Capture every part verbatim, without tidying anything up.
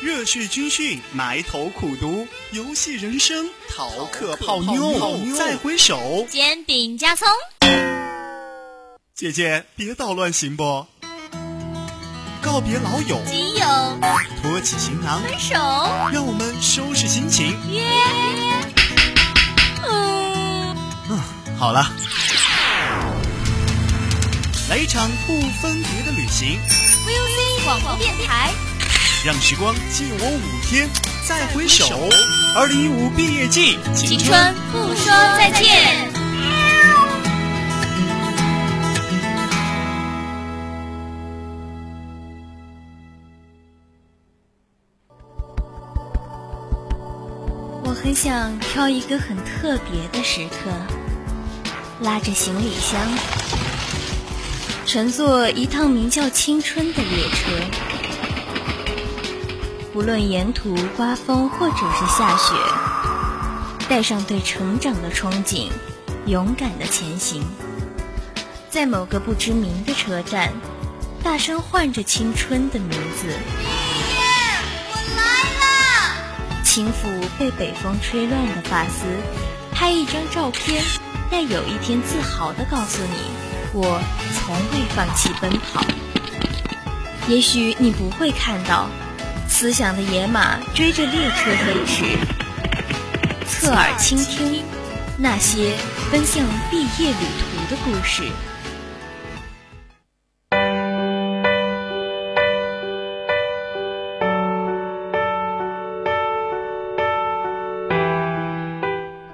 热血军训，埋头苦读；游戏人生，逃课泡妞。再回首，煎饼加葱。姐姐，别捣乱行不？告别老友、亲友，托起行囊，分手，让我们收拾心情。约，嗯，嗯，好了，来一场不分别的旅行。V O C 广播电台。让时光借我五天，再回首。二零一五毕业季，青春不说再见。我很想挑一个很特别的时刻，拉着行李箱，乘坐一趟名叫青春的列车。无论沿途刮风或者是下雪，带上对成长的憧憬，勇敢的前行。在某个不知名的车站，大声唤着青春的名字。爷爷，我来了！轻抚被北风吹乱的发丝，拍一张照片，待有一天自豪地告诉你，我从未放弃奔跑。也许你不会看到思想的野马追着列车飞驰，侧耳倾听那些奔向毕业旅途的故事。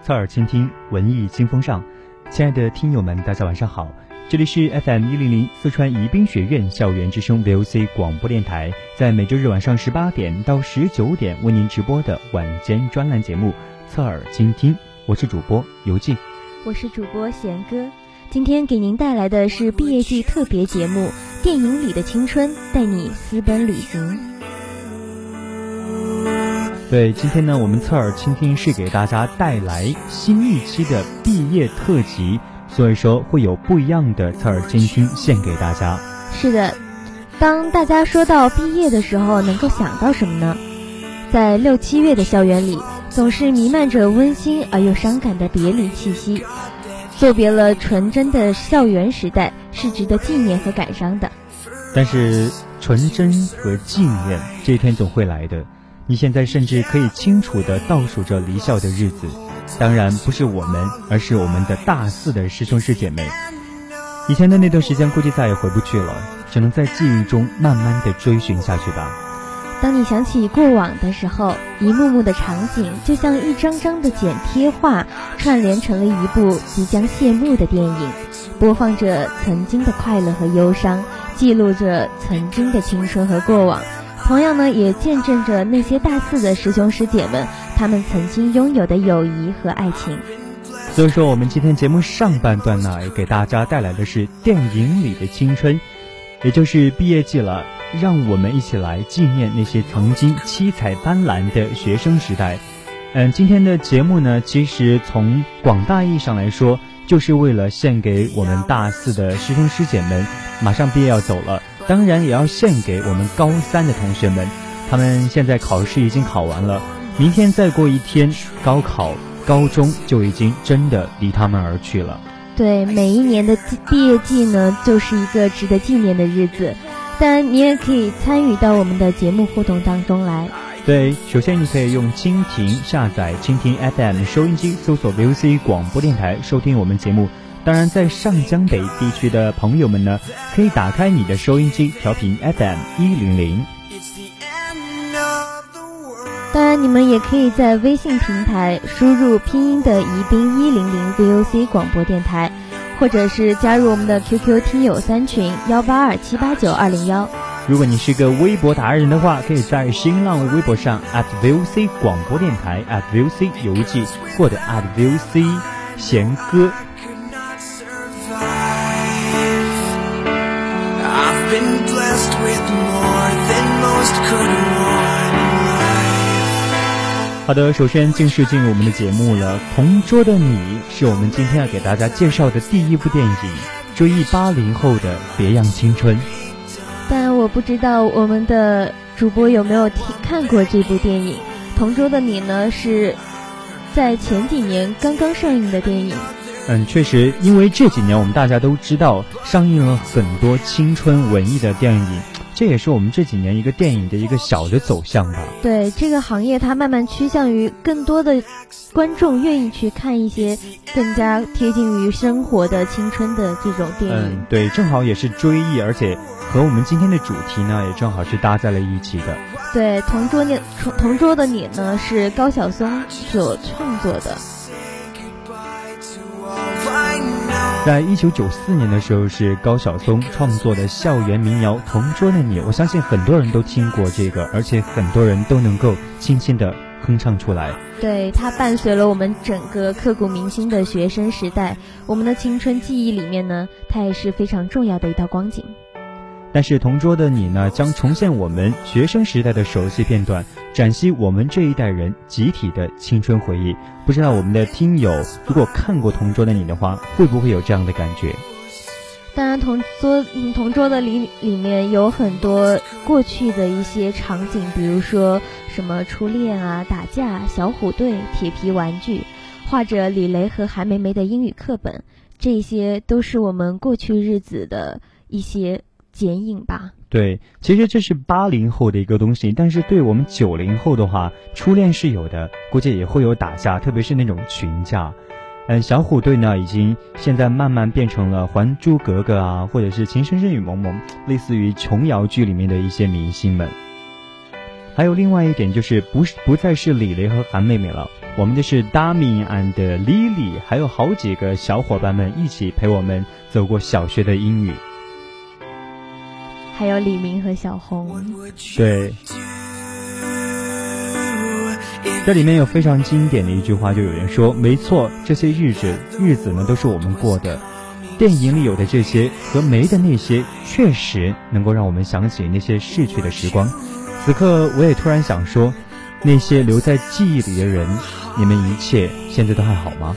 侧耳倾听，文艺金风尚。亲爱的听友们，大家晚上好，这里是 F M 一零零四川宜宾学院校园之声 V O C 广播电台，在每周日晚上十八点到十九点为您直播的晚间专栏节目《侧耳倾听》，我是主播尤静，我是主播贤哥。今天给您带来的是毕业季特别节目《电影里的青春》，带你私奔旅行。对，今天呢，我们侧耳倾听是给大家带来新一期的毕业特辑。所以说会有不一样的侧耳倾听献给大家。是的，当大家说到毕业的时候，能够想到什么呢？在六七月的校园里，总是弥漫着温馨而又伤感的别离气息。作别了纯真的校园时代，是值得纪念和感伤的。但是纯真和纪念，这一天总会来的。你现在甚至可以清楚地倒数着离校的日子。当然不是我们，而是我们的大四的师兄师姐妹。以前的那段时间估计再也回不去了，只能在记忆中慢慢地追寻下去吧。当你想起过往的时候，一幕幕的场景就像一张张的剪贴画，串联成了一部即将谢幕的电影，播放着曾经的快乐和忧伤，记录着曾经的青春和过往。同样呢，也见证着那些大四的师兄师姐们他们曾经拥有的友谊和爱情。所以说我们今天节目上半段呢，也给大家带来的是电影里的青春，也就是毕业季了，让我们一起来纪念那些曾经七彩斑斓的学生时代。嗯，今天的节目呢，其实从广大意义上来说，就是为了献给我们大四的师兄师姐们，马上毕业要走了。当然也要献给我们高三的同学们，他们现在考试已经考完了，明天再过一天，高考、高中就已经真的离他们而去了。对，每一年的毕业季呢，就是一个值得纪念的日子。当然你也可以参与到我们的节目互动当中来。对，首先你可以用蜻蜓下载蜻蜓 F M 收音机，搜索 V O C 广播电台收听我们节目。当然在上江北地区的朋友们呢，可以打开你的收音机，调频 F M 一零零。当然你们也可以在微信平台输入拼音的宜宾一零零 V O C 广播电台，或者是加入我们的 Q Q 听友三群幺八二七八九二零幺。如果你是个微博达人的话，可以在新浪微博上 at V O C 广播电台 at V O C 游记，或者 at V O C 弦歌。Been blessed with more than most could want life。 好的，首先正式进入我们的节目了。同桌的你是我们今天要给大家介绍的第一部电影，追忆八零后的别样青春。但我我不知道我们的主播有没有听看过这部电影《同桌的你》呢？是在前几年刚刚上映的电影。嗯，确实，因为这几年我们大家都知道，上映了很多青春文艺的电影，这也是我们这几年一个电影的一个小的走向吧。对，这个行业它慢慢趋向于更多的观众愿意去看一些更加贴近于生活的青春的这种电影。嗯，对，正好也是追忆，而且和我们今天的主题呢也正好是搭在了一起的。对，同桌你同桌的你呢是高晓松所创作的。在一九九四年的时候，是高晓松创作的校园民谣《同桌的你》，我相信很多人都听过这个，而且很多人都能够轻轻地哼唱出来。对，它伴随了我们整个刻骨铭心的学生时代，我们的青春记忆里面呢，它也是非常重要的一道光景。但是《同桌的你》呢，将重现我们学生时代的熟悉片段，展现我们这一代人集体的青春回忆。不知道我们的听友如果看过《同桌的你》的话，会不会有这样的感觉？当然，同桌同桌的你里面有很多过去的一些场景，比如说什么初恋啊、打架、小虎队、铁皮玩具，画着李雷和韩梅梅的英语课本，这些都是我们过去日子的一些剪影吧。对，其实这是八零后的一个东西，但是对我们九零后的话，初恋是有的，估计也会有打架，特别是那种群架。嗯，小虎队呢，已经现在慢慢变成了《还珠格格》啊，或者是《情深深雨蒙蒙》，类似于琼瑶剧里面的一些明星们。还有另外一点就是，不是不再是李雷和韩妹妹了，我们就是 Dami and Lily， 还有好几个小伙伴们一起陪我们走过小学的英语。还有李明和小红，对，这里面有非常经典的一句话，就有人说，没错，这些日子日子呢都是我们过的，电影里有的这些和没的那些，确实能够让我们想起那些逝去的时光。此刻我也突然想说，那些留在记忆里的人，你们一切现在都还好吗？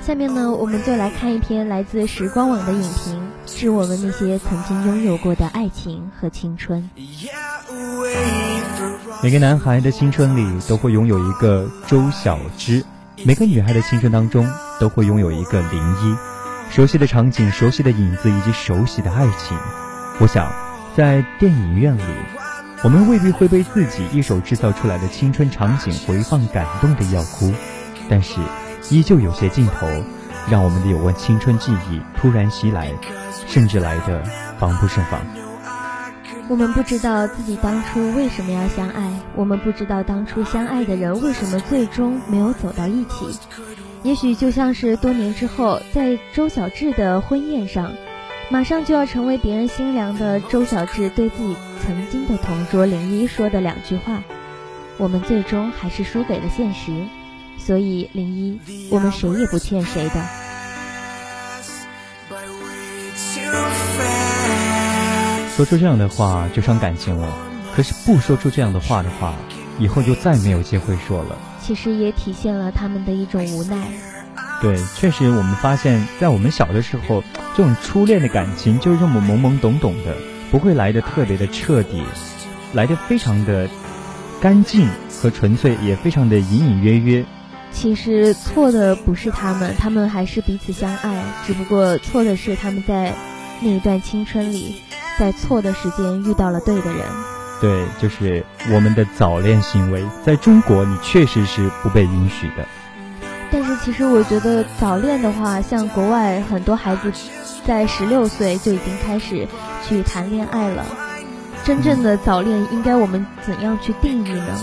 下面呢，我们就来看一篇来自时光网的影评，致我们那些曾经拥有过的爱情和青春。每个男孩的青春里都会拥有一个周小栀，每个女孩的青春当中都会拥有一个林一。熟悉的场景，熟悉的影子，以及熟悉的爱情。我想，在电影院里，我们未必会被自己一手制造出来的青春场景回放感动的要哭，但是依旧有些镜头让我们的有关青春记忆突然袭来，甚至来得防不胜防。我们不知道自己当初为什么要相爱，我们不知道当初相爱的人为什么最终没有走到一起。也许就像是多年之后，在周小栀的婚宴上，马上就要成为别人新娘的周小栀对自己曾经的同桌林一说的两句话，我们最终还是输给了现实，所以林一，我们谁也不欠谁的。说出这样的话就伤感情了，可是不说出这样的话的话，以后就再没有机会说了。其实也体现了他们的一种无奈。对，确实我们发现在我们小的时候，这种初恋的感情就是这么懵懵懂懂的，不会来得特别的彻底，来得非常的干净和纯粹，也非常的隐隐约约。其实错的不是他们，他们还是彼此相爱，只不过错的是他们在那一段青春里，在错的时间遇到了对的人。对，就是我们的早恋行为，在中国你确实是不被允许的。但是其实我觉得早恋的话，像国外很多孩子在十六岁就已经开始去谈恋爱了，真正的早恋应该我们怎样去定义呢？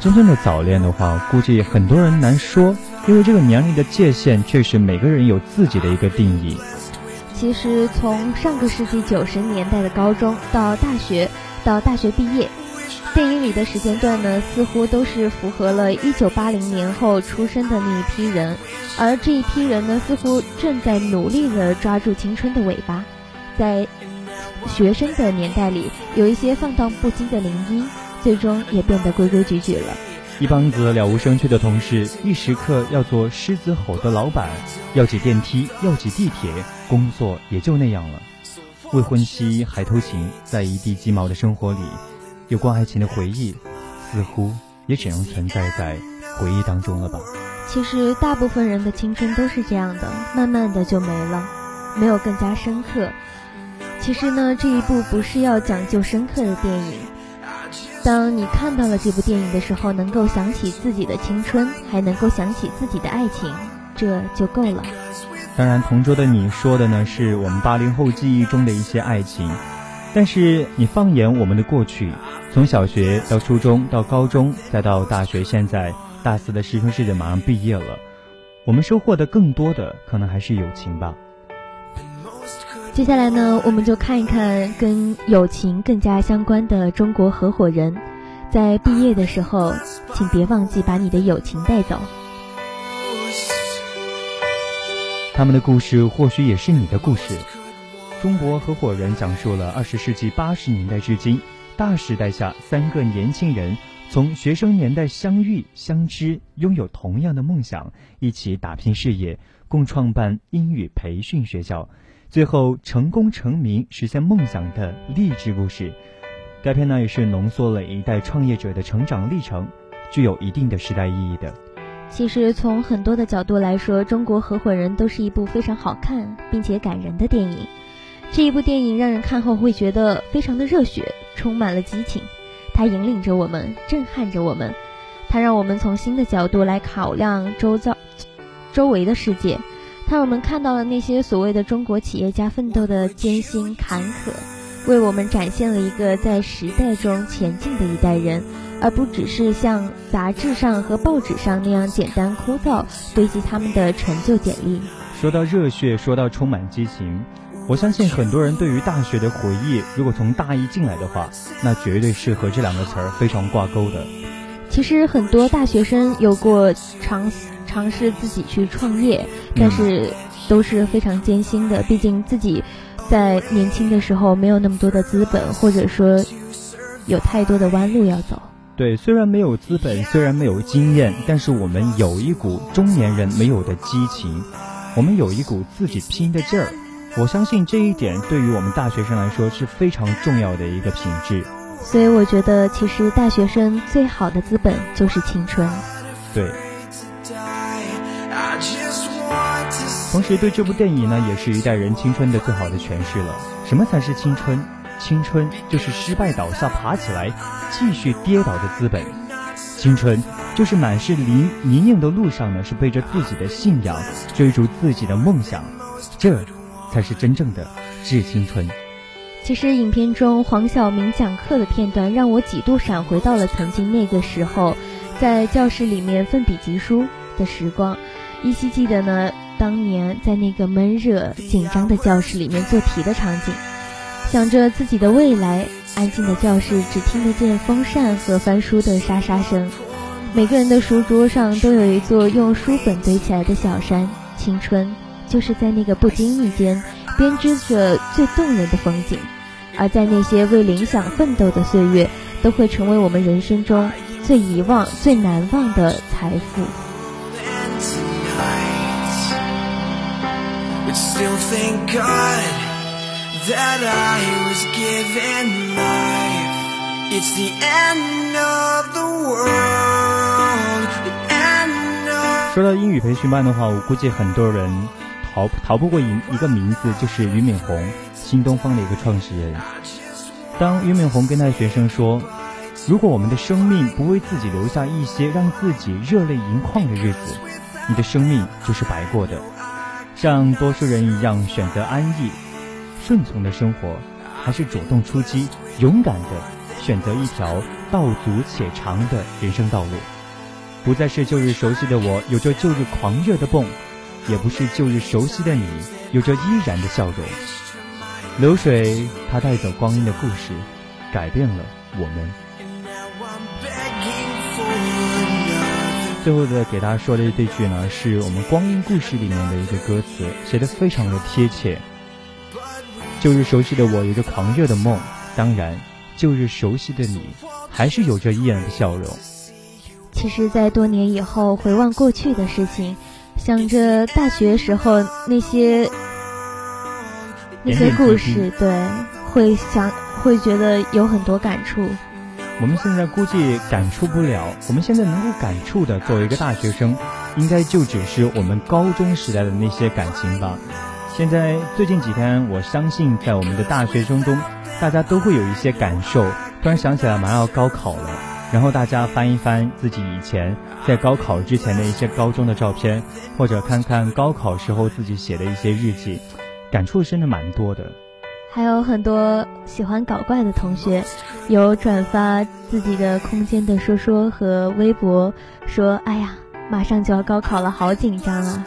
真正的早恋的话，估计很多人难说，因为这个年龄的界限确实每个人有自己的一个定义。其实从上个世纪九十年代的高中到大学，到大学毕业，电影里的时间段呢，似乎都是符合了一九八零年后出生的那一批人，而这一批人呢，似乎正在努力地抓住青春的尾巴。在学生的年代里，有一些放荡不羁的零一，最终也变得规规矩矩了。一帮子了无生趣的同事，一时刻要做狮子吼的老板，要挤电梯，要挤地铁，工作也就那样了。未婚妻还偷情，在一地鸡毛的生活里，有关爱情的回忆，似乎也只能存在在回忆当中了吧。其实大部分人的青春都是这样的，慢慢的就没了，没有更加深刻。其实呢，这一部不是要讲究深刻的电影，当你看到了这部电影的时候，能够想起自己的青春，还能够想起自己的爱情，这就够了。当然同桌的你说的呢，是我们八零后记忆中的一些爱情，但是你放眼我们的过去，从小学到初中到高中再到大学，现在大四的师兄师姐马上毕业了，我们收获的更多的可能还是友情吧。接下来呢，我们就看一看跟友情更加相关的中国合伙人，在毕业的时候，请别忘记把你的友情带走。他们的故事或许也是你的故事。中国合伙人讲述了二十世纪八十年代至今大时代下三个年轻人从学生年代相遇相知，拥有同样的梦想，一起打拼事业，共创办英语培训学校，最后成功成名实现梦想的励志故事。该片呢也是浓缩了一代创业者的成长历程，具有一定的时代意义的。其实从很多的角度来说，中国合伙人都是一部非常好看并且感人的电影。这一部电影让人看后会觉得非常的热血，充满了激情，它引领着我们，震撼着我们，它让我们从新的角度来考量周遭周围的世界，他让我们看到了那些所谓的中国企业家奋斗的艰辛坎坷，为我们展现了一个在时代中前进的一代人，而不只是像杂志上和报纸上那样简单枯燥堆积他们的成就简历。说到热血，说到充满激情，我相信很多人对于大学的回忆，如果从大一进来的话，那绝对是和这两个词儿非常挂钩的。其实很多大学生有过长尝试自己去创业，但是都是非常艰辛的，毕竟自己在年轻的时候没有那么多的资本，或者说有太多的弯路要走。对，虽然没有资本，虽然没有经验，但是我们有一股中年人没有的激情，我们有一股自己拼的劲儿。我相信这一点对于我们大学生来说是非常重要的一个品质。所以我觉得其实大学生最好的资本就是青春。对，同时对这部电影呢，也是一代人青春的最好的诠释了。什么才是青春？青春就是失败倒下爬起来继续跌倒的资本，青春就是满是泥泥泞的路上呢，是背着自己的信仰，追逐自己的梦想，这才是真正的致青春。其实影片中黄晓明讲课的片段让我几度闪回到了曾经那个时候，在教室里面奋笔疾书的时光，依稀记得呢当年在那个闷热紧张的教室里面做题的场景，想着自己的未来，安静的教室只听得见风扇和翻书的沙沙声，每个人的书桌上都有一座用书本堆起来的小山。青春就是在那个不经意间编织着最动人的风景，而在那些为理想奋斗的岁月，都会成为我们人生中最遗忘最难忘的财富。But still thank God that I was given life. It's the end of the world, the end of. 说到英语培训班的话，我估计很多人逃逃不过一一个名字，就是俞敏洪，新东方的一个创始人。当俞敏洪跟他的学生说，如果我们的生命不为自己留下一些让自己热泪盈眶的日子，你的生命就是白过的。像多数人一样选择安逸顺从的生活，还是主动出击，勇敢的选择一条道阻且长的人生道路。不再是旧日熟悉的我有着旧日狂热的蹦，也不是旧日熟悉的你有着依然的笑容。流水它带走光阴的故事，改变了我们。最后的给大家说的这句呢，是我们光阴故事里面的一个歌词，写得非常的贴切。旧日熟悉的我有着狂热的梦，当然旧日熟悉的你还是有着依然的笑容。其实在多年以后回望过去的事情，想着大学时候那些那些故事，对，会想会觉得有很多感触。我们现在估计感触不了，我们现在能够感触的作为一个大学生，应该就只是我们高中时代的那些感情吧。现在最近几天，我相信在我们的大学生中，大家都会有一些感受，突然想起来马上要高考了，然后大家翻一翻自己以前在高考之前的一些高中的照片，或者看看高考时候自己写的一些日记，感触真的蛮多的。还有很多喜欢搞怪的同学有转发自己的空间的说说和微博，说哎呀马上就要高考了，好紧张啊。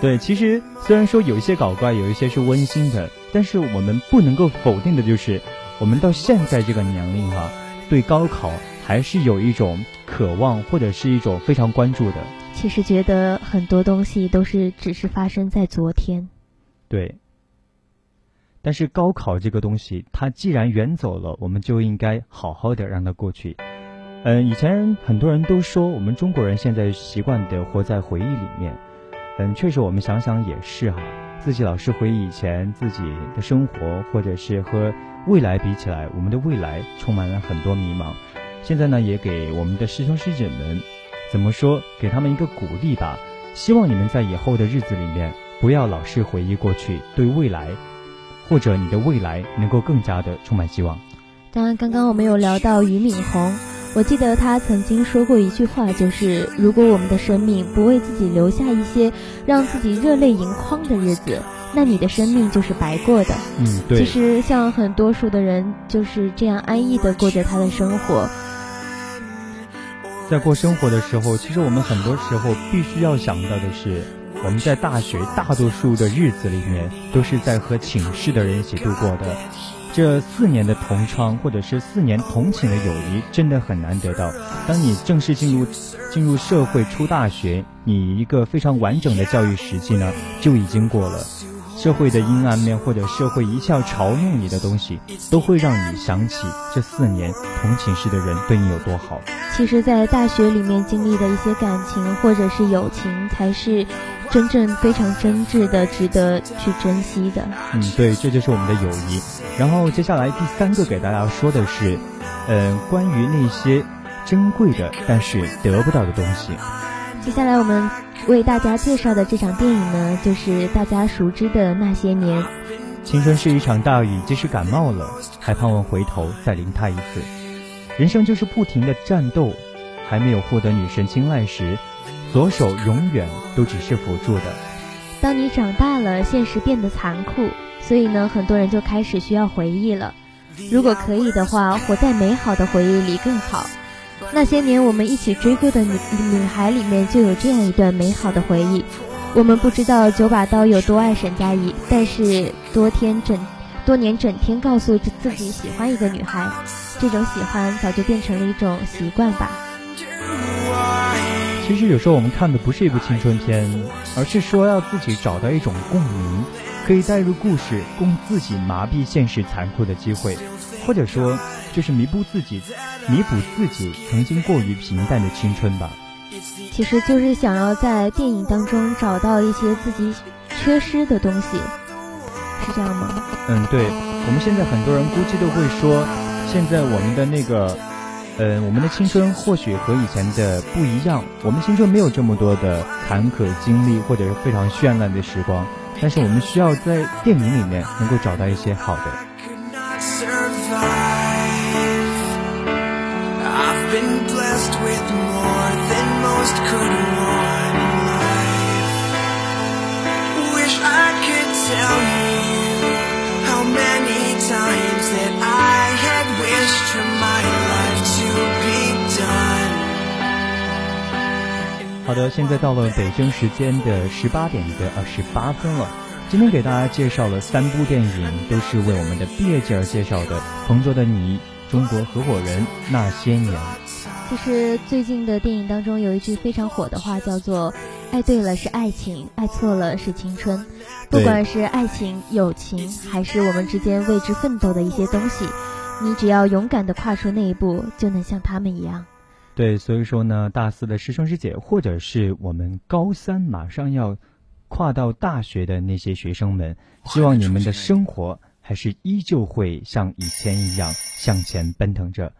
对，其实虽然说有一些搞怪，有一些是温馨的，但是我们不能够否定的就是我们到现在这个年龄啊，对高考还是有一种渴望，或者是一种非常关注的。其实觉得很多东西都是只是发生在昨天。对，但是高考这个东西它既然远走了，我们就应该好好的让它过去。嗯，以前很多人都说我们中国人现在习惯的活在回忆里面，嗯，确实我们想想也是哈，自己老是回忆以前自己的生活，或者是和未来比起来，我们的未来充满了很多迷茫。现在呢也给我们的师兄师姐们，怎么说，给他们一个鼓励吧，希望你们在以后的日子里面不要老是回忆过去，对未来或者你的未来能够更加的充满希望。当然刚刚我们有聊到俞敏洪，我记得他曾经说过一句话，就是如果我们的生命不为自己留下一些让自己热泪盈眶的日子，那你的生命就是白过的。嗯，对。其实像很多数的人就是这样安逸的过着他的生活。在过生活的时候，其实我们很多时候必须要想到的是，我们在大学大多数的日子里面都是在和寝室的人一起度过的，这四年的同窗或者是四年同寝的友谊真的很难得到。当你正式进入进入社会出大学，你一个非常完整的教育时期呢就已经过了，社会的阴暗面或者社会一切要嘲弄你的东西都会让你想起这四年同寝室的人对你有多好。其实在大学里面经历的一些感情或者是友情才是真正非常真挚的，值得去珍惜的。嗯，对，这就是我们的友谊。然后接下来第三个给大家说的是，嗯、呃，关于那些珍贵的但是得不到的东西。接下来我们为大家介绍的这场电影呢，就是大家熟知的《那些年》。青春是一场大雨，即使感冒了，还盼望回头再淋它一次。人生就是不停的战斗，还没有获得女神青睐时，左手永远都只是辅助的。当你长大了，现实变得残酷，所以呢很多人就开始需要回忆了。如果可以的话，活在美好的回忆里更好。那些年我们一起追过的 女, 女孩里面就有这样一段美好的回忆。我们不知道九把刀有多爱沈佳宜，但是多天整多年整天告诉自己喜欢一个女孩，这种喜欢早就变成了一种习惯吧。其实有时候我们看的不是一部青春片，而是说要自己找到一种共鸣，可以带入故事，供自己麻痹现实残酷的机会，或者说就是弥补自己弥补自己曾经过于平淡的青春吧。其实就是想要在电影当中找到一些自己缺失的东西，是这样吗？嗯，对。我们现在很多人估计都会说，现在我们的那个嗯、呃，我们的青春或许和以前的不一样，我们青春没有这么多的坎坷经历，或者是非常绚烂的时光，但是我们需要在电影里面能够找到一些好的。好的，现在到了北京时间的十八点的二十八分了。今天给大家介绍了三部电影，都是为我们的毕业季而介绍的。彭卓的《你》，中国合伙人，《那些年》。其实最近的电影当中有一句非常火的话，叫做爱对了是爱情，爱错了是青春。不管是爱情、友情，还是我们之间为之奋斗的一些东西，你只要勇敢地跨出那一步，就能像他们一样。对，所以说呢，大四的师兄师姐，或者是我们高三马上要跨到大学的那些学生们，希望你们的生活还是依旧会像以前一样向前奔腾着。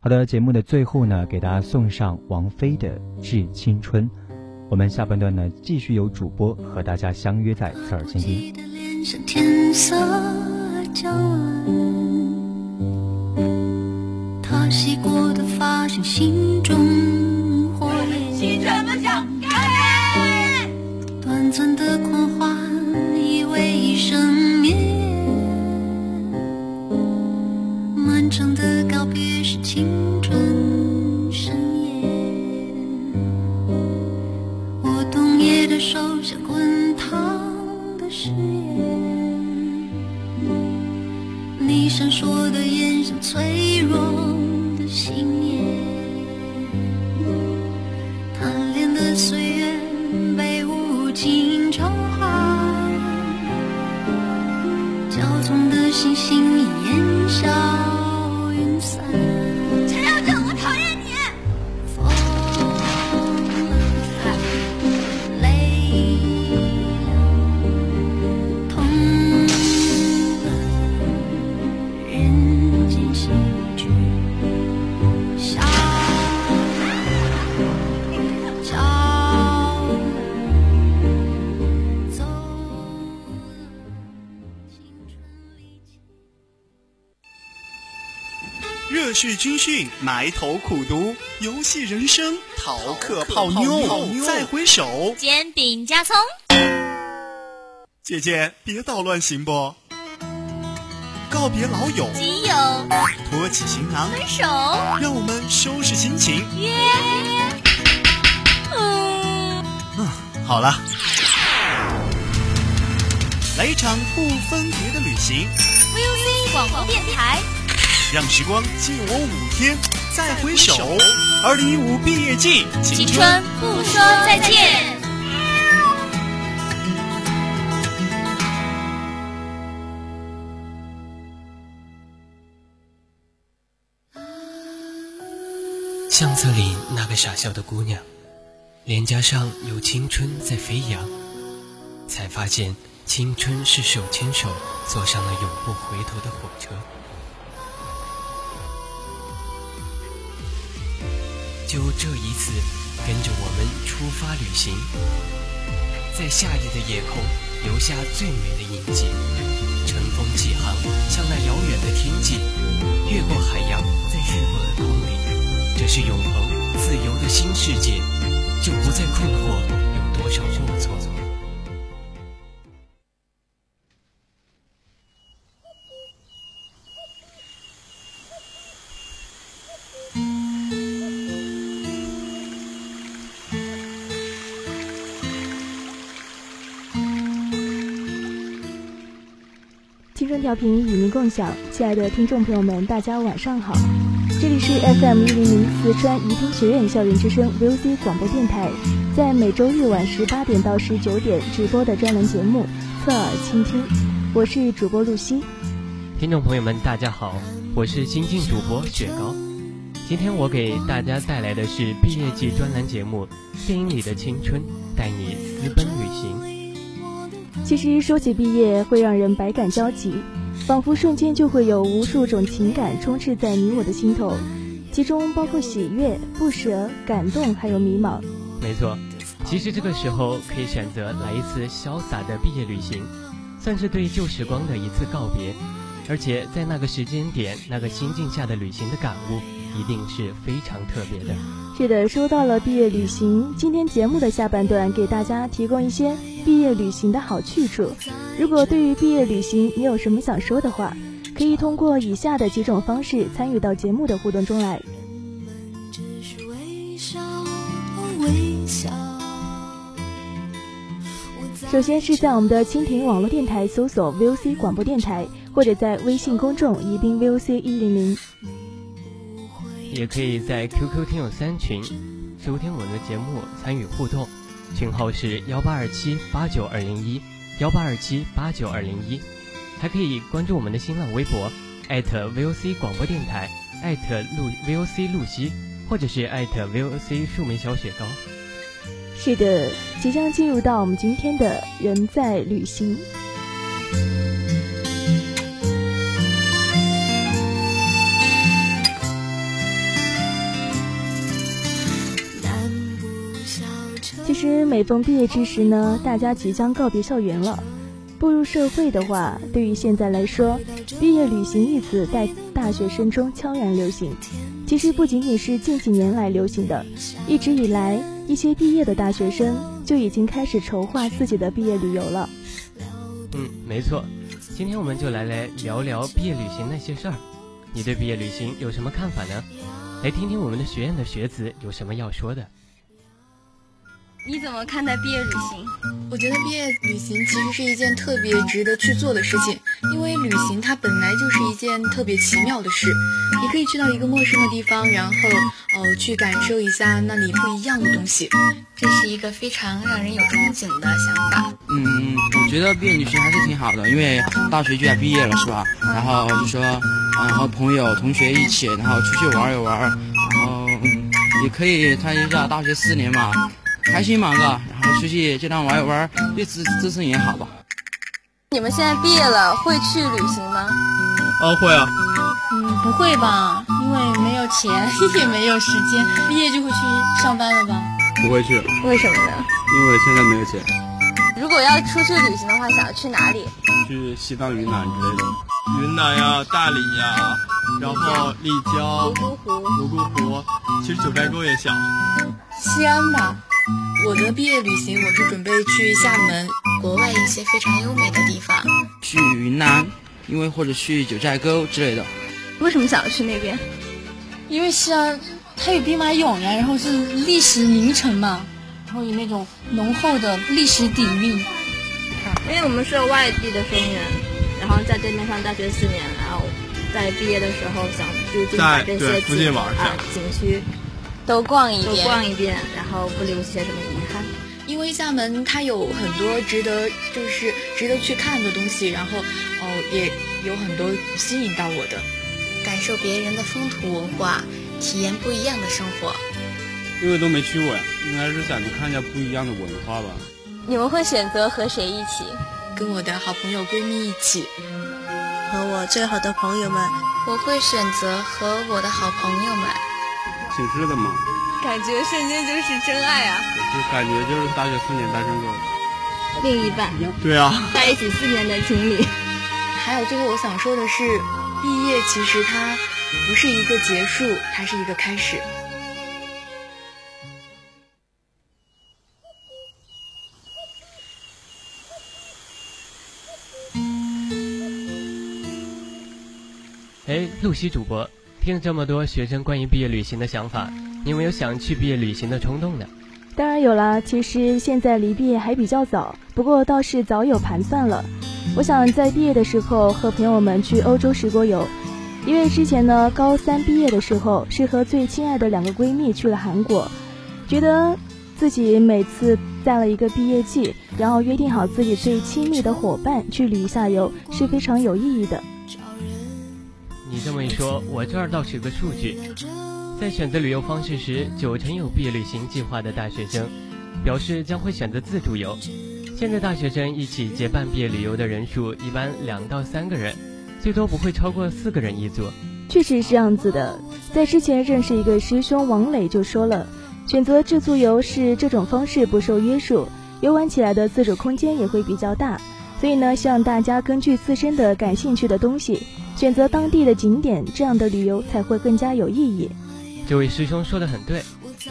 好的，节目的最后呢，给大家送上王菲的《致青春》。我们下半段呢，继续有主播和大家相约在侧耳倾听。他洗过的发生心中火焰，心怎么想干杯，短暂的狂欢以为一生灭，漫长的告别是青春盛宴，我冬夜的手像滚烫的誓言，你闪烁的眼像脆弱信念，贪恋的岁月被无情召唤，交通的星星已烟消云散。陈校长，我讨厌你！风来泪痛了，人间喜剧。这是军训，埋头苦读；游戏人生，逃课泡妞。再回首，煎饼加葱。姐姐，别捣乱行不？告别老友、基友，托起行囊，分手。让我们收拾心情，约。嗯，嗯，好了，来一场不分别的旅行。V O C 广播电台。让时光借我五天，再回首。二零一五毕业季，青春不说再见。相册里那个傻笑的姑娘，脸颊上有青春在飞扬，才发现青春是手牵手坐上了永不回头的火车。就这一次，跟着我们出发旅行，在夏日的夜空留下最美的印记。乘风起航，向那遥远的天际，越过海洋，在日落的光里，这是永恒自由的新世界，就不再困惑有多少过错。调频与您共享，亲爱的听众朋友们，大家晚上好，这里是 F M 一零零四川宜宾学院校园之声 V O C 广播电台，在每周日晚十八点到十九点直播的专栏节目《侧耳倾听》，我是主播露西。听众朋友们，大家好，我是新晋主播雪糕。今天我给大家带来的是毕业季专栏节目《电影里的青春》，带你私奔旅行。其实说起毕业，会让人百感交集，仿佛瞬间就会有无数种情感充斥在你我的心头，其中包括喜悦、不舍、感动，还有迷茫。没错，其实这个时候可以选择来一次潇洒的毕业旅行，算是对旧时光的一次告别，而且在那个时间点、那个心境下的旅行的感悟，一定是非常特别的。是的，说到了毕业旅行，今天节目的下半段给大家提供一些毕业旅行的好去处。如果对于毕业旅行你有什么想说的话，可以通过以下的几种方式参与到节目的互动中来。只是微笑微笑，首先是在我们的蜻蜓网络电台搜索 V O C 广播电台，或者在微信公众宜宾 V O C 一零零，也可以在 Q Q 听友三群收听我们的节目，参与互动，群号是幺八二七八九二零一，幺八二七八九二零一，还可以关注我们的新浪微博，艾特 V O C 广播电台，艾特 V O C 露西，或者是艾特 V O C 树莓小雪糕。是的，即将进入到我们今天的人在旅行。其实每逢毕业之时呢，大家即将告别校园了。步入社会的话，对于现在来说，毕业旅行一词在大学生中悄然流行。其实不仅仅是近几年来流行的，一直以来，一些毕业的大学生就已经开始筹划自己的毕业旅游了。嗯，没错，今天我们就来来聊聊毕业旅行那些事儿。你对毕业旅行有什么看法呢？来听听我们的学院的学子有什么要说的。你怎么看待毕业旅行？我觉得毕业旅行其实是一件特别值得去做的事情，因为旅行它本来就是一件特别奇妙的事。你可以去到一个陌生的地方，然后呃去感受一下那里不一样的东西，这是一个非常让人有憧憬的想法。嗯，我觉得毕业旅行还是挺好的，因为大学就要毕业了，是吧？然后就说，然后朋友同学一起，然后出去玩一玩，然后、嗯、也可以看一下大学四年嘛。开心嘛哥，然后出去就当玩一玩，对自自身也好吧。你们现在毕业了，会去旅行吗？哦，会啊。嗯，不会吧，因为没有钱，也没有时间，毕业就会去上班了吧？不会去。为什么呢？因为现在没有钱。如果要出去旅行的话，想要去哪里？去西藏、云南之类的。云南呀，大理呀，然后丽江、泸沽湖、泸沽湖，其实九寨沟也想。西安吧。我的毕业旅行，我是准备去厦门，国外一些非常优美的地方，去云南，因为或者去九寨沟之类的。为什么想要去那边？因为西安它有兵马俑呀，然后是历史名城嘛，然后有那种浓厚的历史底蕴。因为我们是外地的生源，然后在这边上大学四年，然后在毕业的时候想就近把这些附近玩啊景区。都逛一遍，都逛一遍，然后不留些什么遗憾。因为厦门它有很多值得，就是值得去看的东西，然后哦也有很多吸引到我的，感受别人的风土文化，体验不一样的生活。因为都没去过呀，应该是想去看一下不一样的文化吧。你们会选择和谁一起？跟我的好朋友闺蜜一起，和我最好的朋友们。我会选择和我的好朋友们。寝室的嘛，感觉瞬间就是真爱啊！就感觉就是大学四年单身狗，另一半。对啊，在一起四年的情侣。还有最后我想说的是，毕业其实它不是一个结束，它是一个开始。哎，露西主播。听了这么多学生关于毕业旅行的想法，你有没有想去毕业旅行的冲动呢？当然有了，其实现在离毕业还比较早，不过倒是早有盘算了。我想在毕业的时候和朋友们去欧洲十国游，因为之前呢高三毕业的时候是和最亲爱的两个闺蜜去了韩国，觉得自己每次在了一个毕业季，然后约定好自己最亲密的伙伴去旅一下游是非常有意义的。你这么一说，我这儿倒是个数据，在选择旅游方式时，九成有毕业旅行计划的大学生表示将会选择自助游。现在大学生一起结伴毕业旅游的人数一般两到三个人，最多不会超过四个人一组。确实是这样子的，在之前认识一个师兄王磊就说了，选择自助游是这种方式不受约束，游玩起来的自主空间也会比较大。所以呢，希望大家根据自身的感兴趣的东西，选择当地的景点，这样的旅游才会更加有意义。这位师兄说得很对，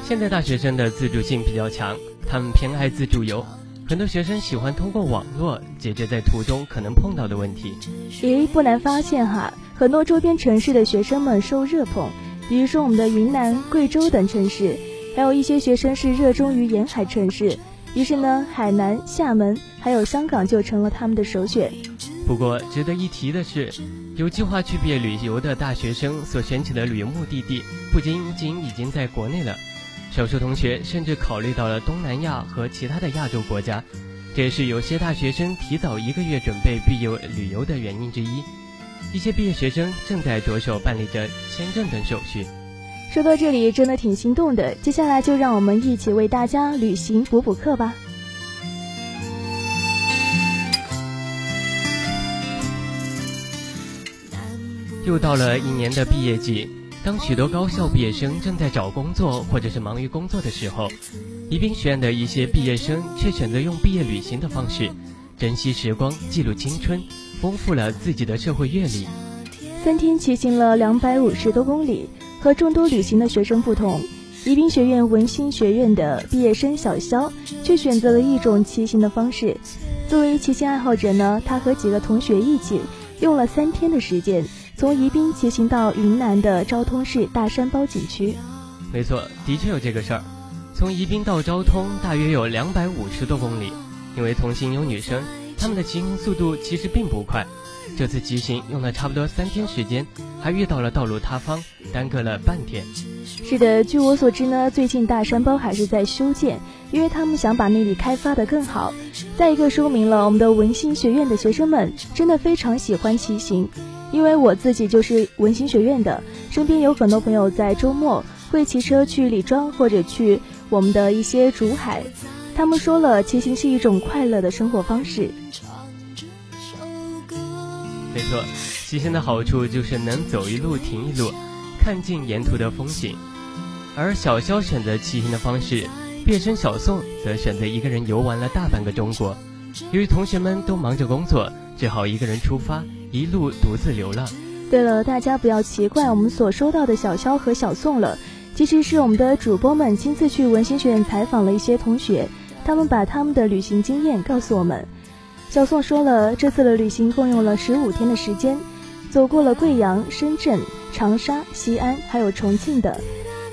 现在大学生的自主性比较强，他们偏爱自助游。很多学生喜欢通过网络解决在途中可能碰到的问题。咦，不难发现哈，很多周边城市的学生们受热捧，比如说我们的云南、贵州等城市，还有一些学生是热衷于沿海城市。于是呢，海南、厦门还有香港就成了他们的首选。不过值得一提的是，有计划去毕业旅游的大学生所选取的旅游目的地不仅仅已经在国内了，少数同学甚至考虑到了东南亚和其他的亚洲国家，这也是有些大学生提早一个月准备毕业旅游的原因之一。一些毕业学生正在着手办理着签证等手续。说到这里，真的挺心动的。接下来就让我们一起为大家旅行补补课吧。又到了一年的毕业季，当许多高校毕业生正在找工作或者是忙于工作的时候，宜宾学院的一些毕业生却选择用毕业旅行的方式，珍惜时光，记录青春，丰富了自己的社会阅历。三天骑行了两百五十多公里。和众多旅行的学生不同，宜宾学院文心学院的毕业生小肖却选择了一种骑行的方式。作为骑行爱好者呢，他和几个同学一起用了三天的时间，从宜宾骑行到云南的昭通市大山包景区。没错，的确有这个事儿。从宜宾到昭通大约有两百五十多公里。因为同行有女生，她们的骑行速度其实并不快。这次骑行用了差不多三天时间，还遇到了道路塌方，耽搁了半天。是的，据我所知呢，最近大山包还是在修建，因为他们想把那里开发得更好。再一个说明了我们的文心学院的学生们真的非常喜欢骑行，因为我自己就是文心学院的，身边有很多朋友在周末会骑车去李庄或者去我们的一些竹海，他们说了，骑行是一种快乐的生活方式。没错，骑行的好处就是能走一路停一路，看尽沿途的风景。而小肖选择骑行的方式，毕业生小宋则选择一个人游玩了大半个中国。由于同学们都忙着工作，只好一个人出发，一路独自流浪。对了，大家不要奇怪我们所收到的小肖和小宋了，其实是我们的主播们亲自去文心学院采访了一些同学，他们把他们的旅行经验告诉我们。小宋说了，这次的旅行共用了十五天的时间，走过了贵阳、深圳、长沙、西安，还有重庆的，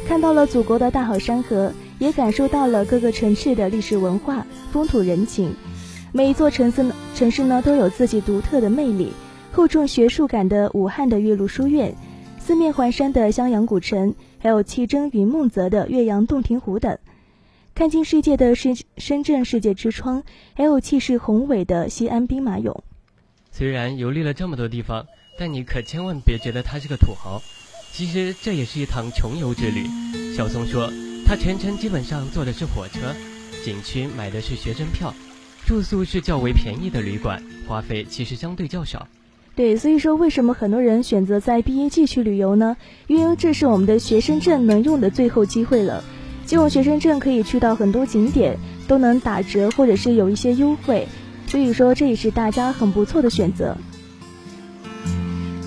看到了祖国的大好山河，也感受到了各个城市的历史文化、风土人情。每一座城市呢，城市呢都有自己独特的魅力。厚重学术感的武汉的岳麓书院，四面环山的襄阳古城，还有气蒸云梦泽的岳阳洞庭湖等。看尽世界的深深圳世界之窗，还有气势宏伟的西安兵马俑。虽然游历了这么多地方，但你可千万别觉得他是个土豪，其实这也是一趟穷游之旅。小松说，他全程基本上坐的是火车，景区买的是学生票，住宿是较为便宜的旅馆，花费其实相对较少。对，所以说为什么很多人选择在毕业季去旅游呢？因为这是我们的学生证能用的最后机会了。这种学生证可以去到很多景点，都能打折或者是有一些优惠，所以说这也是大家很不错的选择。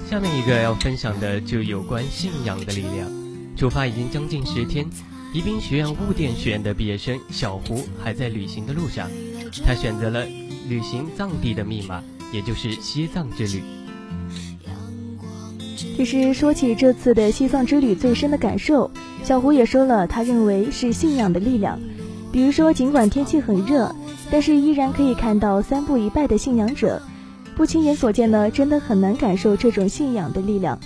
下面一个要分享的就有关信仰的力量。出发已经将近十天，宜宾学院物电学院的毕业生小胡还在旅行的路上，他选择了旅行藏地的密码，也就是西藏之旅。其实说起这次的西藏之旅最深的感受，小胡也说了，他认为是信仰的力量。比如说，尽管天气很热，但是依然可以看到三步一拜的信仰者。不亲眼所见呢，真的很难感受这种信仰的力量。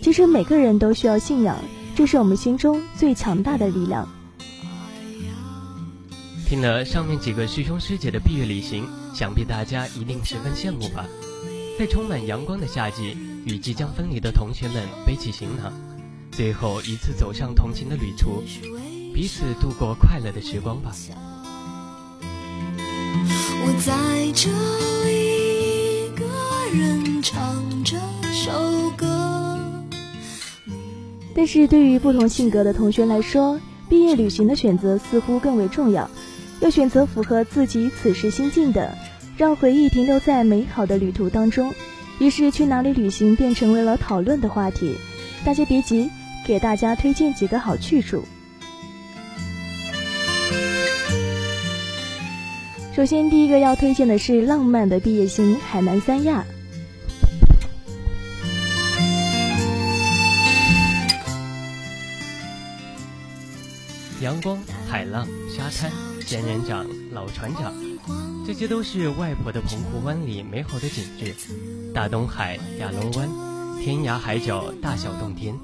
其实每个人都需要信仰，这是我们心中最强大的力量。听了上面几个师兄师姐的毕业旅行，想必大家一定十分羡慕吧。在充满阳光的夏季，与即将分离的同学们背起行囊。最后一次走上同行的旅途，彼此度过快乐的时光吧。我在这里一个人唱这首歌。但是对于不同性格的同学来说，毕业旅行的选择似乎更为重要，要选择符合自己此时心境的，让回忆停留在美好的旅途当中。于是去哪里旅行便成为了讨论的话题。大家别急，给大家推荐几个好去处。首先第一个要推荐的是浪漫的毕业行海南三亚。阳光、海浪、沙滩、仙人掌、老船长，这些都是外婆的澎湖湾里美好的景致。大东海、亚龙湾、天涯海角、大小洞天，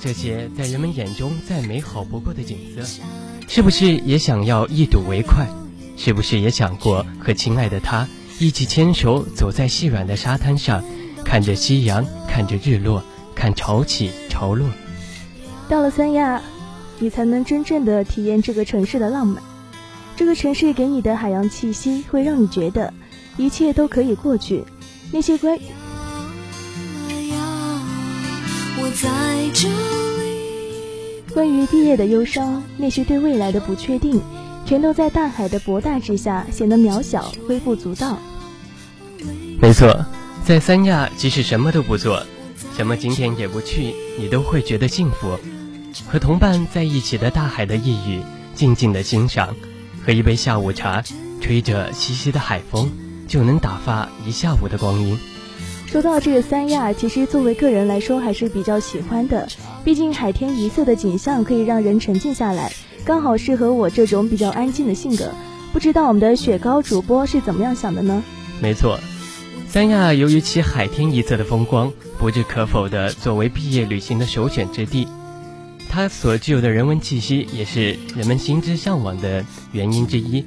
这些在人们眼中再美好不过的景色，是不是也想要一睹为快？是不是也想过和亲爱的他一起牵手走在细软的沙滩上，看着夕阳，看着日落，看潮起潮落？到了三亚，你才能真正的体验这个城市的浪漫。这个城市给你的海洋气息，会让你觉得一切都可以过去。那些关关于毕业的忧伤，那些对未来的不确定，全都在大海的博大之下显得渺小，微不足道。没错，在三亚，即使什么都不做，什么景点也不去，你都会觉得幸福。和同伴在一起的大海的一隅，静静的欣赏，和一杯下午茶，吹着习习的海风，就能打发一下午的光阴。说到这个三亚，其实作为个人来说还是比较喜欢的，毕竟海天一色的景象可以让人沉静下来，刚好适合我这种比较安静的性格。不知道我们的雪糕主播是怎么样想的呢？没错，三亚由于其海天一色的风光，不置可否的作为毕业旅行的首选之地。它所具有的人文气息，也是人们心之向往的原因之一。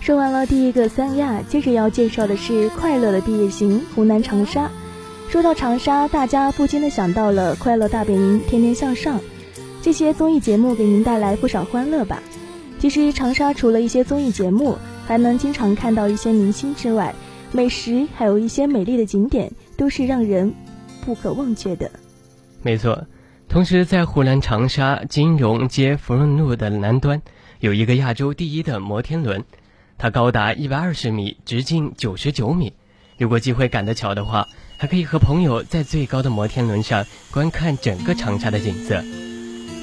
说完了第一个三亚，接着要介绍的是快乐的毕业行——湖南长沙。说到长沙，大家不禁的想到了《快乐大本营》《天天向上》这些综艺节目，给您带来不少欢乐吧。其实长沙除了一些综艺节目，还能经常看到一些明星之外，美食还有一些美丽的景点，都是让人不可忘却的。没错，同时在湖南长沙金融街芙蓉路的南端，有一个亚洲第一的摩天轮。它高达一百二十米，直径九十九米，如果机会赶得巧的话，还可以和朋友在最高的摩天轮上观看整个长沙的景色。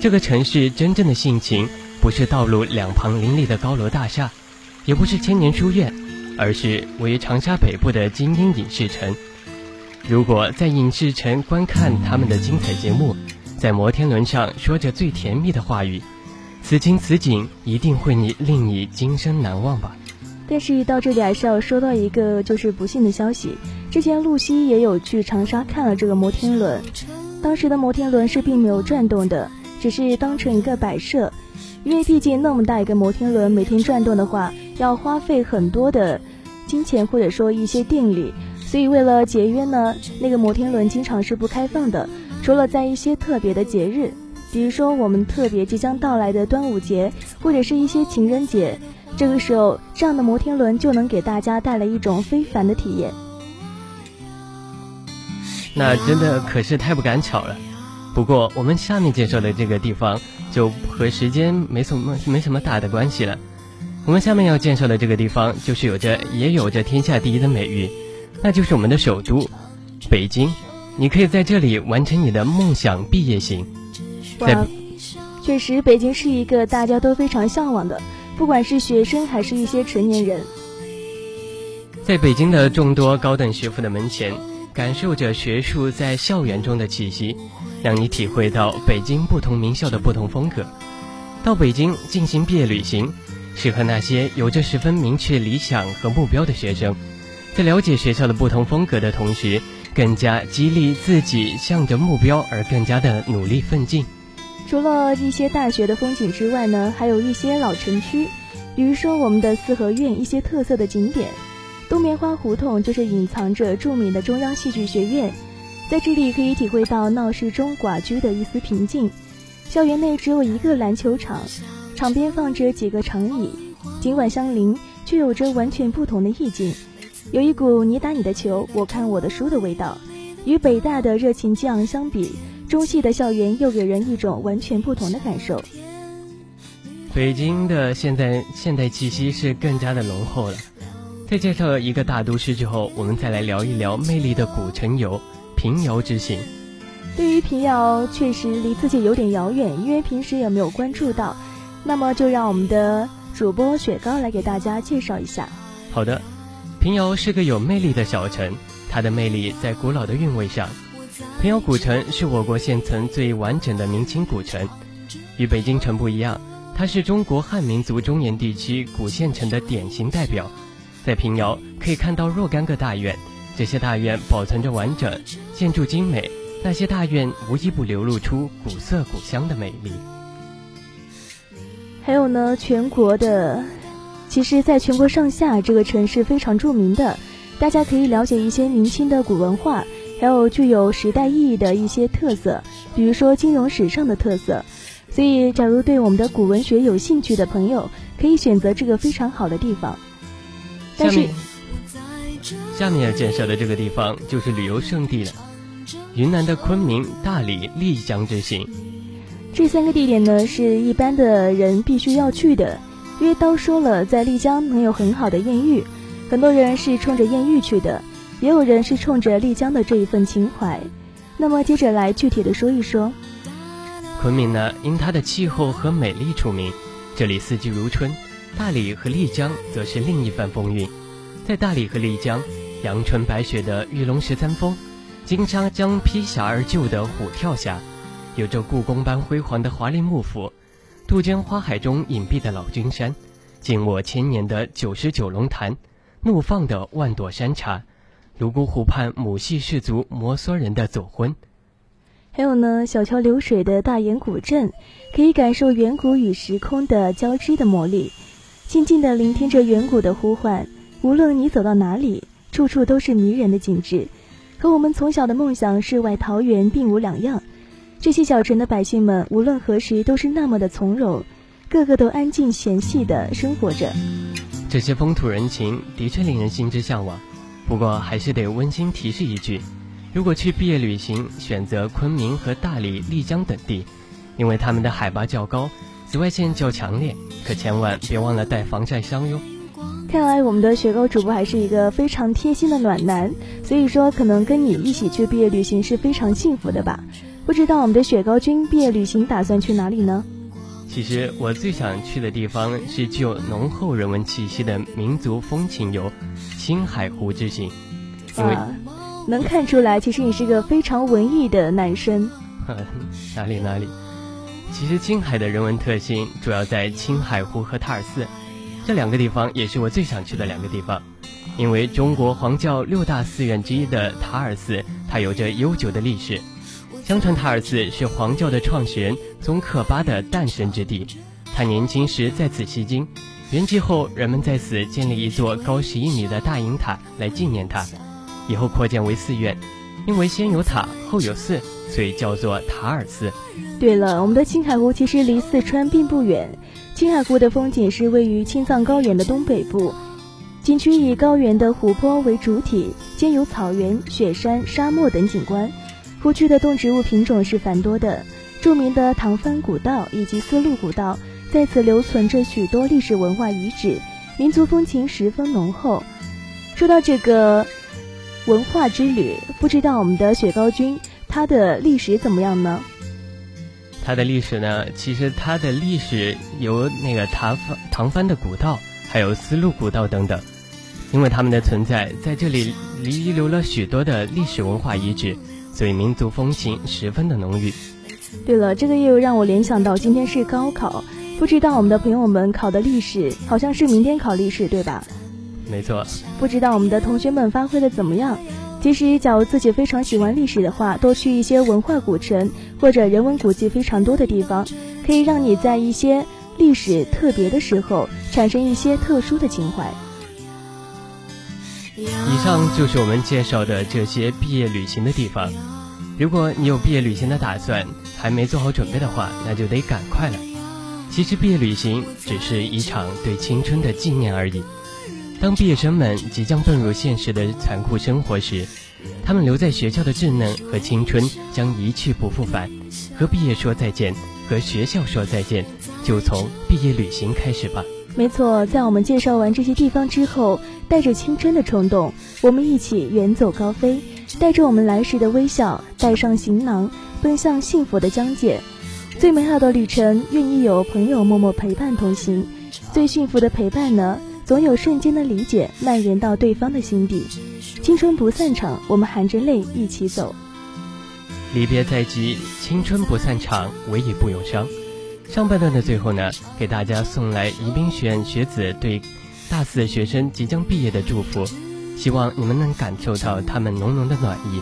这个城市真正的性情，不是道路两旁林立的高楼大厦，也不是千年书院，而是位于长沙北部的精英影视城。如果在影视城观看他们的精彩节目，在摩天轮上说着最甜蜜的话语，此情此景一定会你令你今生难忘吧。但是到这里还是要说到一个就是不幸的消息，之前露西也有去长沙看了这个摩天轮，当时的摩天轮是并没有转动的，只是当成一个摆设，因为毕竟那么大一个摩天轮每天转动的话，要花费很多的金钱或者说一些电力，所以为了节约呢，那个摩天轮经常是不开放的，除了在一些特别的节日，比如说我们特别即将到来的端午节或者是一些情人节，这个时候这样的摩天轮就能给大家带来一种非凡的体验。那真的可是太不赶巧了。不过我们下面介绍的这个地方就和时间没什么没什么大的关系了。我们下面要介绍的这个地方就是有着也有着天下第一的美誉，那就是我们的首都北京。你可以在这里完成你的梦想毕业行。哇，确实北京是一个大家都非常向往的，不管是学生还是一些成年人。在北京的众多高等学府的门前，感受着学术在校园中的气息，让你体会到北京不同名校的不同风格。到北京进行毕业旅行，适合那些有着十分明确理想和目标的学生，在了解学校的不同风格的同时，更加激励自己向着目标而更加的努力奋进。除了一些大学的风景之外呢，还有一些老城区，比如说我们的四合院一些特色的景点，东棉花胡同就是隐藏着著名的中央戏剧学院，在这里可以体会到闹市中寡居的一丝平静。校园内只有一个篮球场，场边放着几个长椅，尽管相邻，却有着完全不同的意境，有一股你打你的球，我看我的书的味道。与北大的热情激昂相比，中戏的校园又给人一种完全不同的感受。北京的现代现代气息是更加的浓厚了。在介绍一个大都市之后，我们再来聊一聊魅力的古城游平遥之行。对于平遥确实离自己有点遥远，因为平时也没有关注到，那么就让我们的主播雪糕来给大家介绍一下。好的，平遥是个有魅力的小城，它的魅力在古老的韵味上。平遥古城是我国现存最完整的明清古城，与北京城不一样，它是中国汉民族中原地区古县城的典型代表。在平遥可以看到若干个大院，这些大院保存着完整，建筑精美，那些大院无一不流露出古色古香的美丽。还有呢，全国的其实在全国上下，这个城市非常著名的，大家可以了解一些明清的古文化，还有具有时代意义的一些特色，比如说金融史上的特色。所以假如对我们的古文学有兴趣的朋友，可以选择这个非常好的地方。但是下面要介绍的这个地方就是旅游胜地了，云南的昆明、大理、丽江之行。这三个地点呢是一般的人必须要去的，因为都说了，在丽江能有很好的艳遇，很多人是冲着艳遇去的，也有人是冲着丽江的这一份情怀。那么接着来具体的说一说。昆明呢，因它的气候和美丽出名，这里四季如春。大理和丽江则是另一番风韵，在大理和丽江，阳春白雪的玉龙十三峰，金沙江披峡而就的虎跳峡，有着故宫般辉煌的华丽幕府，杜鹃花海中隐蔽的老君山，静卧千年的九十九龙潭，怒放的万朵山茶，泸沽湖畔母系氏族摩梭人的走婚，还有呢小桥流水的大研古镇，可以感受远古与时空的交织的魔力，静静地聆听着远古的呼唤，无论你走到哪里，处处都是迷人的景致，和我们从小的梦想世外桃源并无两样。这些小城的百姓们无论何时都是那么的从容，个个都安静闲适地生活着。这些风土人情的确令人心之向往，不过还是得温馨提示一句，如果去毕业旅行，选择昆明和大理、丽江等地，因为他们的海拔较高，紫外线较强烈，可千万别忘了带防晒霜哟。看来我们的雪糕主播还是一个非常贴心的暖男，所以说可能跟你一起去毕业旅行是非常幸福的吧。不知道我们的雪糕君毕业旅行打算去哪里呢？其实我最想去的地方是具有浓厚人文气息的民族风情游青海湖之行。因为啊，能看出来其实你是个非常文艺的男生。哪里哪里，其实青海的人文特性主要在青海湖和塔尔寺，这两个地方也是我最想去的两个地方。因为中国黄教六大寺院之一的塔尔寺，它有着悠久的历史，相传塔尔寺是黄教的创始人宗喀巴的诞生之地，他年轻时在此西经，圆寂后人们在此建立一座高十一米的大银塔来纪念他，以后扩建为寺院，因为先有塔后有寺，所以叫做塔尔寺。对了，我们的青海湖其实离四川并不远，青海湖的风景是位于青藏高原的东北部，景区以高原的湖泊为主体，兼有草原、雪山、沙漠等景观，湖区的动植物品种是繁多的，著名的唐番古道以及丝路古道在此留存着许多历史文化遗址，民族风情十分浓厚。说到这个文化之旅，不知道我们的雪糕君它的历史怎么样呢？它的历史呢，其实它的历史由那个唐唐番的古道还有丝路古道等等，因为它们的存在，在这里遗留了许多的历史文化遗址，所以民族风情十分的浓郁。对了，这个又让我联想到今天是高考，不知道我们的朋友们考的历史好像是明天考历史对吧？没错。不知道我们的同学们发挥的怎么样，其实假如自己非常喜欢历史的话，多去一些文化古城或者人文古迹非常多的地方，可以让你在一些历史特别的时候产生一些特殊的情怀。以上就是我们介绍的这些毕业旅行的地方，如果你有毕业旅行的打算，还没做好准备的话，那就得赶快了。其实毕业旅行只是一场对青春的纪念而已，当毕业生们即将奔入现实的残酷生活时，他们留在学校的稚嫩和青春将一去不复返，和毕业说再见，和学校说再见，就从毕业旅行开始吧。没错，在我们介绍完这些地方之后，带着青春的冲动，我们一起远走高飞，带着我们来时的微笑，带上行囊，奔向幸福的疆界。最美好的旅程，愿意有朋友默默陪伴同行。最幸福的陪伴呢，总有瞬间的理解蔓延到对方的心底。青春不散场，我们含着泪一起走。离别在即，青春不散场，唯以不永伤。上半段的最后呢，给大家送来宜宾学院学子对大四学生即将毕业的祝福，希望你们能感受到他们浓浓的暖意。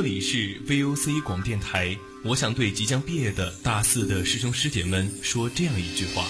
这里是 V O C 广播电台，我想对即将毕业的大四的师兄师姐们说这样一句话。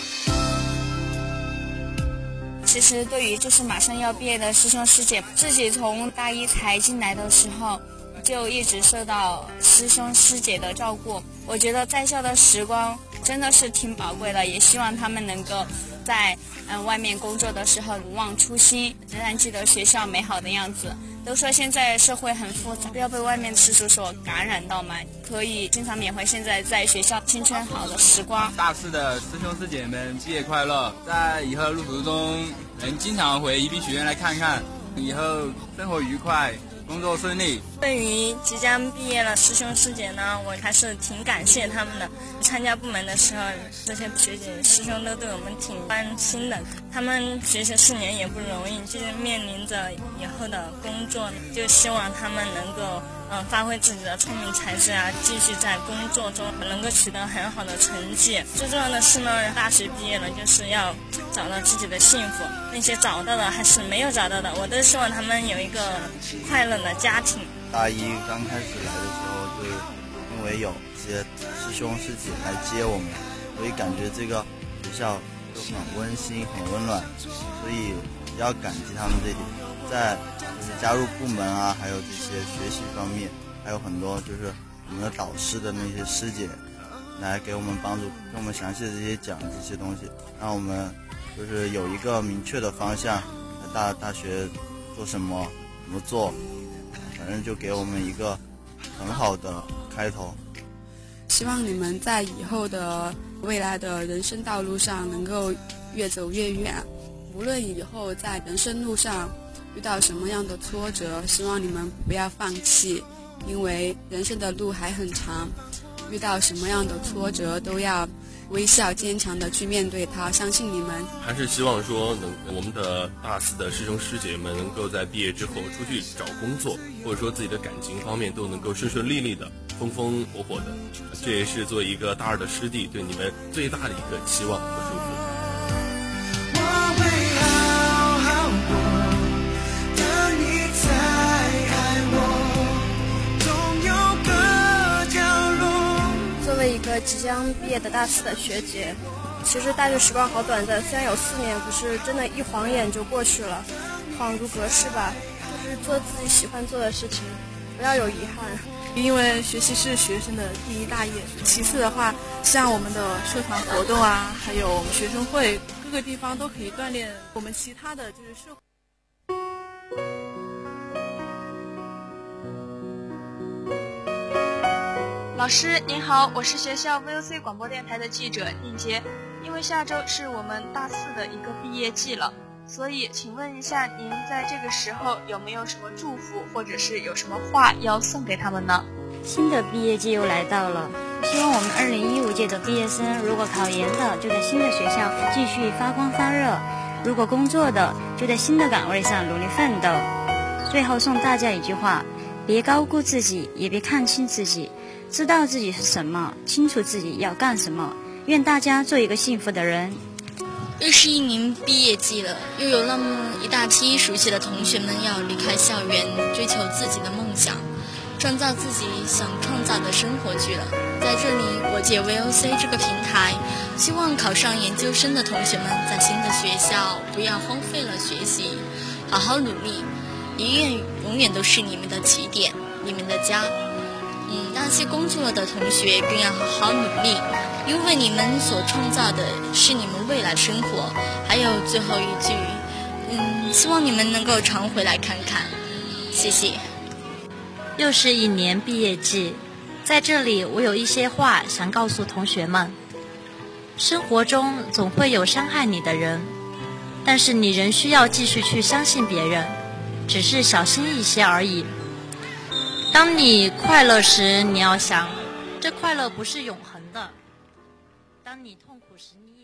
其实对于就是马上要毕业的师兄师姐，自己从大一才进来的时候就一直受到师兄师姐的照顾，我觉得在校的时光真的是挺宝贵的，也希望他们能够在嗯外面工作的时候不忘初心，仍然记得学校美好的样子。都说现在社会很复杂，不要被外面的世俗所感染到嘛，可以经常缅怀现在在学校青春好的时光。大四的师兄师姐们毕业快乐，在以后的路途中能经常回宜宾学院来看看，以后生活愉快，工作顺利。对于即将毕业的师兄师姐呢，我还是挺感谢他们的。参加部门的时候，这些学姐师兄都对我们挺关心的。他们学习四年也不容易，就是面临着以后的工作，就希望他们能够呃发挥自己的聪明才智啊，继续在工作中能够取得很好的成绩。最重要的是呢，大学毕业了就是要找到自己的幸福。那些找到的还是没有找到的，我都希望他们有一个快乐的家庭。大一刚开始来的时候，就是因为有些师兄师姐来接我们，所以感觉这个学校就很温馨很温暖，所以比较感激他们这点。在就是加入部门啊，还有这些学习方面，还有很多就是我们的导师的那些师姐来给我们帮助，给我们详细的这些讲这些东西，让我们就是有一个明确的方向，大大学做什么怎么做，反正就给我们一个很好的开头。希望你们在以后的未来的人生道路上能够越走越远，无论以后在人生路上遇到什么样的挫折，希望你们不要放弃，因为人生的路还很长，遇到什么样的挫折都要微笑坚强的去面对它，相信你们。还是希望说能我们的大四的师兄师姐们能够在毕业之后出去找工作，或者说自己的感情方面都能够顺顺利利的，风风火火的，这也是作为一个大二的师弟对你们最大的一个期望和祝福。一个即将毕业的大四的学姐，其实大学时光好短暂，虽然有四年，可是真的一晃眼就过去了，恍如隔世吧。就是做自己喜欢做的事情，不要有遗憾。因为学习是学生的第一大业，其次的话，像我们的社团活动啊，还有我们学生会，各个地方都可以锻炼我们其他的就是社会。老师您好，我是学校 V O C 广播电台的记者宁杰。因为下周是我们大四的一个毕业季了，所以请问一下您在这个时候有没有什么祝福，或者是有什么话要送给他们呢？新的毕业季又来到了，希望我们二零一五届的毕业生，如果考研的就在新的学校继续发光发热，如果工作的就在新的岗位上努力奋斗。最后送大家一句话，别高估自己，也别看轻自己，知道自己是什么，清楚自己要干什么。愿大家做一个幸福的人。又是一年毕业季了，又有那么一大批熟悉的同学们要离开校园，追求自己的梦想，创造自己想创造的生活去了。在这里，我借 V O C 这个平台，希望考上研究生的同学们在新的学校不要荒废了学习，好好努力，医院永远都是你们的起点，你们的家。嗯，那些工作了的同学更要好好努力，因为你们所创造的是你们未来生活。还有最后一句，嗯，希望你们能够常回来看看，谢谢。又是一年毕业季，在这里我有一些话想告诉同学们：生活中总会有伤害你的人，但是你仍需要继续去相信别人，只是小心一些而已。当你快乐时，你要想，这快乐不是永恒的；当你痛苦时，你